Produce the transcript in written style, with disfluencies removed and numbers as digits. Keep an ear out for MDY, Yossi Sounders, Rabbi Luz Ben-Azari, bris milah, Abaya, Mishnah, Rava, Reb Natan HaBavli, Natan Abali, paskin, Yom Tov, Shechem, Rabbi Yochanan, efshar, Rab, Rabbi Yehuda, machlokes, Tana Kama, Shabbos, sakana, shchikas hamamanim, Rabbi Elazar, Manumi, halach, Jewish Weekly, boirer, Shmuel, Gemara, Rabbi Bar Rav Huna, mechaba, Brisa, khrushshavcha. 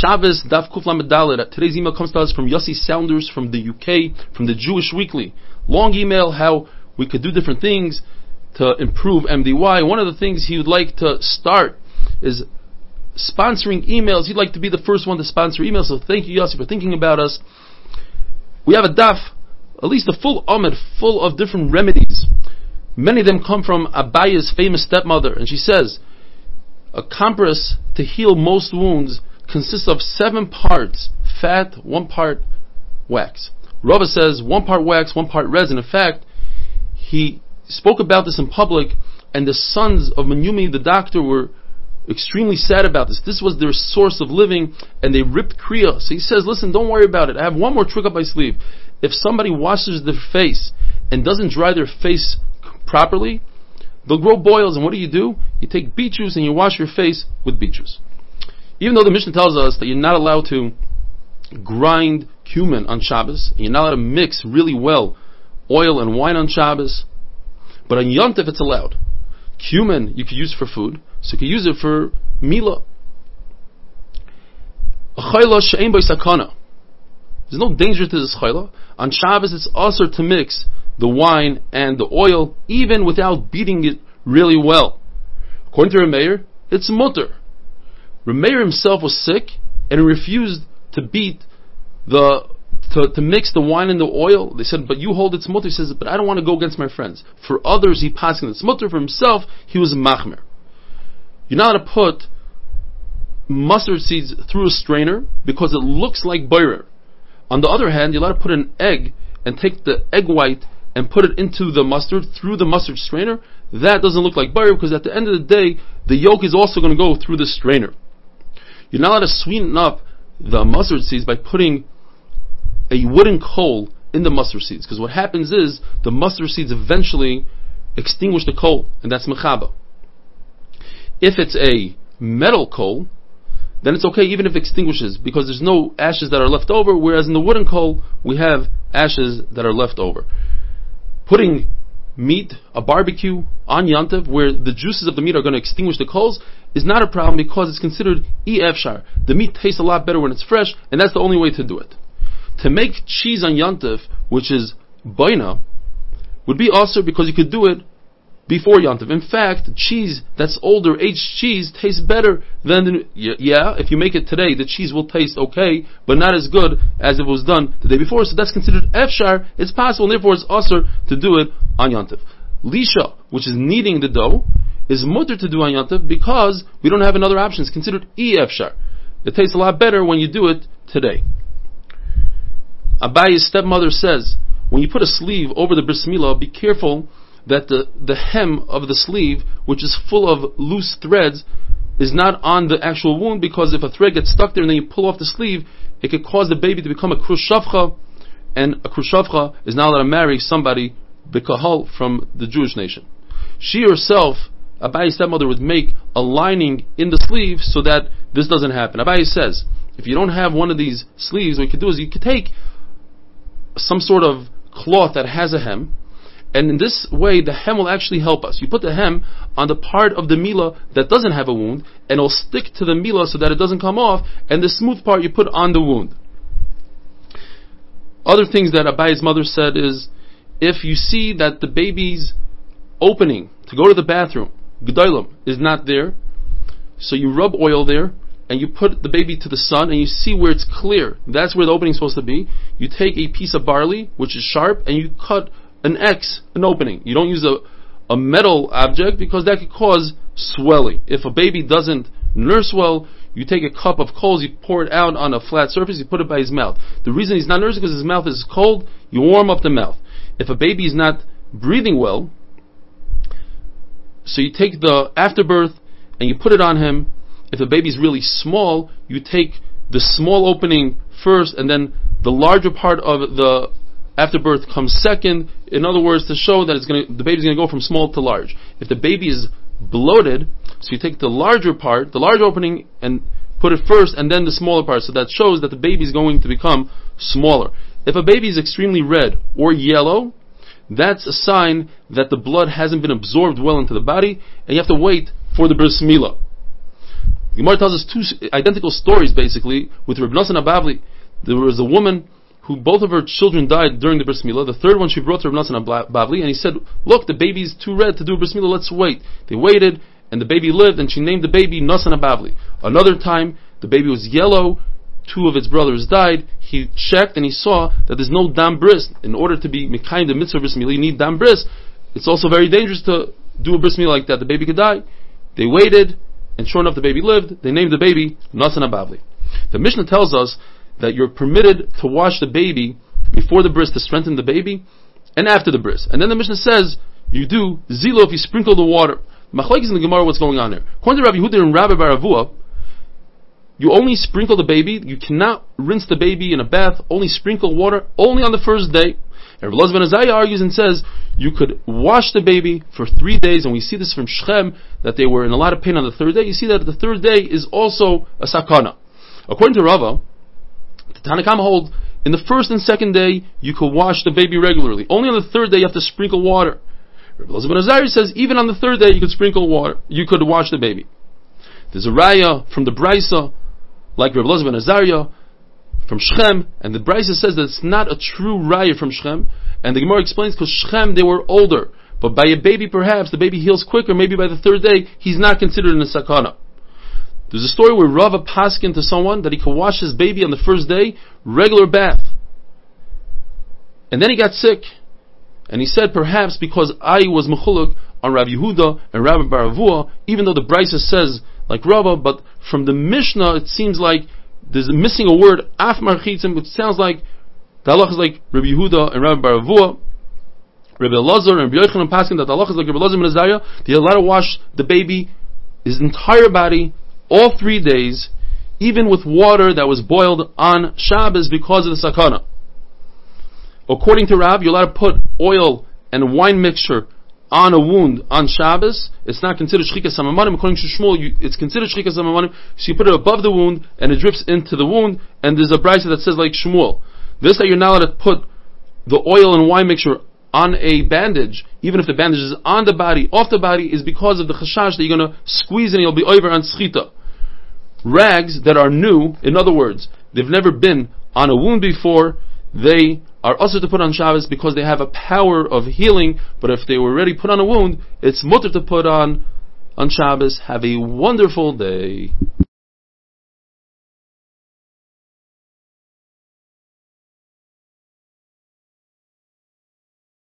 Shabbos, Daf Kuf Lamed Dalet. Today's email comes to us from Yossi Sounders from the UK, from the Jewish Weekly. Long email, how we could do different things to improve MDY. One of the things he would like to start is sponsoring emails. He'd like to be the first one to sponsor emails, so thank you, Yossi, for thinking about us. We have a daf, at least a full Amid, full of different remedies. Many of them come from Abaya's famous stepmother, and she says, a compress to heal most wounds consists of 7 parts fat, 1 part wax. Rava says 1 part wax, 1 part resin. In fact, he spoke about this in public, and the sons of Manumi, the doctor, were extremely sad about this. This was their source of living, and they ripped kriya. So he says, listen, don't worry about it. I have one more trick up my sleeve. If somebody washes their face and doesn't dry their face properly, they'll grow boils. And what do? You take beet juice and you wash your face with beet juice. Even though the Mishnah tells us that you're not allowed to grind cumin on Shabbos, and you're not allowed to mix really well oil and wine on Shabbos, but on Yom Tov it's allowed. Cumin you could use for food, so you could use it for mila. A chayla she'ein by sakana. There's no danger to this chayla. On Shabbos it's also to mix the wine and the oil, even without beating it really well. According to Rameir, it's mutter. Rameir himself was sick, and he refused to mix the wine and the oil. They said, but you hold it's mutter. He says, but I don't want to go against my friends. For others, he passed on it's mutter. For himself, he was a machmer. You're not allowed to put mustard seeds through a strainer because it looks like boirer. On the other hand, you're allowed to put an egg and take the egg white and put it into the mustard through the mustard strainer. That doesn't look like boirer because at the end of the day, the yolk is also going to go through the strainer. You're not allowed to sweeten up the mustard seeds by putting a wooden coal in the mustard seeds, because what happens is the mustard seeds eventually extinguish the coal, and that's mechaba. If it's a metal coal, then it's okay even if it extinguishes, because there's no ashes that are left over, whereas in the wooden coal we have ashes that are left over. Putting meat, a barbecue, on Yom Tov, where the juices of the meat are going to extinguish the coals, is not a problem because it's considered efshar. The meat tastes a lot better when it's fresh, and that's the only way to do it. To make cheese on Yom Tov, which is boina, would be also because you could do it before Yom Tov. In fact, cheese that's older, aged cheese, tastes better than if you make it today, the cheese will taste okay, but not as good as it was done the day before. So that's considered efshar. It's possible, and therefore it's also to do it on Yom Tov. Lisha, which is kneading the dough, is mutter to do on Yom Tov because we don't have another option. It's considered efshar. It tastes a lot better when you do it today. Abaya's stepmother says, when you put a sleeve over the bris milah, be careful that the hem of the sleeve, which is full of loose threads, is not on the actual wound, because if a thread gets stuck there and then you pull off the sleeve, it could cause the baby to become a khrushshavcha, and a khrushshavcha is not allowed to marry somebody b'kahal from the Jewish nation. She herself, Abaya's stepmother, would make a lining in the sleeve so that this doesn't happen. Abaya says, if you don't have one of these sleeves, what you could do is you could take some sort of cloth that has a hem, and in this way the hem will actually help us. You put the hem on the part of the mila that doesn't have a wound, and it'll stick to the mila so that it doesn't come off, and the smooth part you put on the wound. Other things that Abaya's mother said is, if you see that the baby's opening to go to the bathroom, g'daylam, is not there, so you rub oil there, and you put the baby to the sun, and you see where it's clear. That's where the opening is supposed to be. You take a piece of barley, which is sharp, and you cut an X, an opening. You don't use a metal object because that could cause swelling. If a baby doesn't nurse well, you take a cup of coals, you pour it out on a flat surface, you put it by his mouth. The reason he's not nursing is because his mouth is cold, you warm up the mouth. If a baby is not breathing well, so you take the afterbirth and you put it on him. If the baby's really small, you take the small opening first, and then the larger part of the afterbirth comes second. In other words, to show that the baby's going to go from small to large. If the baby is bloated, so you take the larger part, the large opening, and put it first, and then the smaller part. So that shows that the baby's going to become smaller. If a baby is extremely red or yellow, that's a sign that the blood hasn't been absorbed well into the body, and you have to wait for the bris milah. The Gemara tells us two identical stories, basically, with Reb Natan HaBavli. There was a woman who both of her children died during the bris milah. The third one she brought to Reb Natan HaBavli, and he said, "Look, the baby's too red to do bris milah. Let's wait." They waited, and the baby lived, and she named the baby Natan Abali. Another time, the baby was yellow. Two of its brothers died. He checked and he saw that there's no dam bris. In order to be mekayim the mitzvah bris milah, you need dam bris. It's also very dangerous to do a bris milah like that. The baby could die. They waited, and sure enough, the baby lived. They named the baby Natan Abali. The Mishnah tells us that you're permitted to wash the baby before the bris to strengthen the baby, and after the bris. And then the Mishnah says you do zilo if you sprinkle the water. Machlokes in the Gemara, what's going on here? According to Rabbi Yehuda and Rabbi Bar Rav Huna, you only sprinkle the baby. You cannot rinse the baby in a bath. Only sprinkle water. Only on the first day. And Rabbi Luz Ben-Azari argues and says you could wash the baby for 3 days. And we see this from Shechem that they were in a lot of pain on the third day. You see that the third day is also a sakana. According to Rava, the Tana Kama hold in the first and second day you could wash the baby regularly. Only on the third day you have to sprinkle water. Rabbi Elazar says even on the third day you could sprinkle water. You could wash the baby. There's a raya from the Brisa, like Rabbi Luz Ben-Azariah from Shechem, and the Brisa says that it's not a true raya from Shechem, and the Gemara explains because Shechem they were older, but by a baby perhaps the baby heals quicker, maybe by the third day he's not considered in a sakana. There's a story where Rava paskin to someone that he could wash his baby on the first day, regular bath, and then he got sick, and he said perhaps because I was mechuluk on Rabbi Yehuda and Rabbi Bar Rav Huna, even though the Brisa says like Rava, but from the Mishnah it seems like there's a missing a word, af marchitzim, which sounds like the halach is like Rabbi Yehuda and Rabbi Bar Rav Huna. Rabbi Elazar and Rabbi Yochanan paskin that the halach is like Rabbi Elazar and Nazariah. They allowed to wash the baby, his entire body, all 3 days, even with water that was boiled on Shabbos because of the sakana. According to Rab, you're allowed to put oil and wine mixture on a wound on Shabbos. It's not considered shchikas hamamanim. According to Shmuel, it's considered shchikas hamamanim. So you put it above the wound and it drips into the wound. And there's a brisa that says like Shmuel, this that you're not allowed to put the oil and wine mixture on a bandage, even if the bandage is on the body, off the body, is because of the chashash that you're going to squeeze and you'll be over on schita. Rags that are new, in other words, they've never been on a wound before, they are also to put on Shabbos because they have a power of healing, but if they were already put on a wound, it's mutter to put on Shabbos. Have a wonderful day.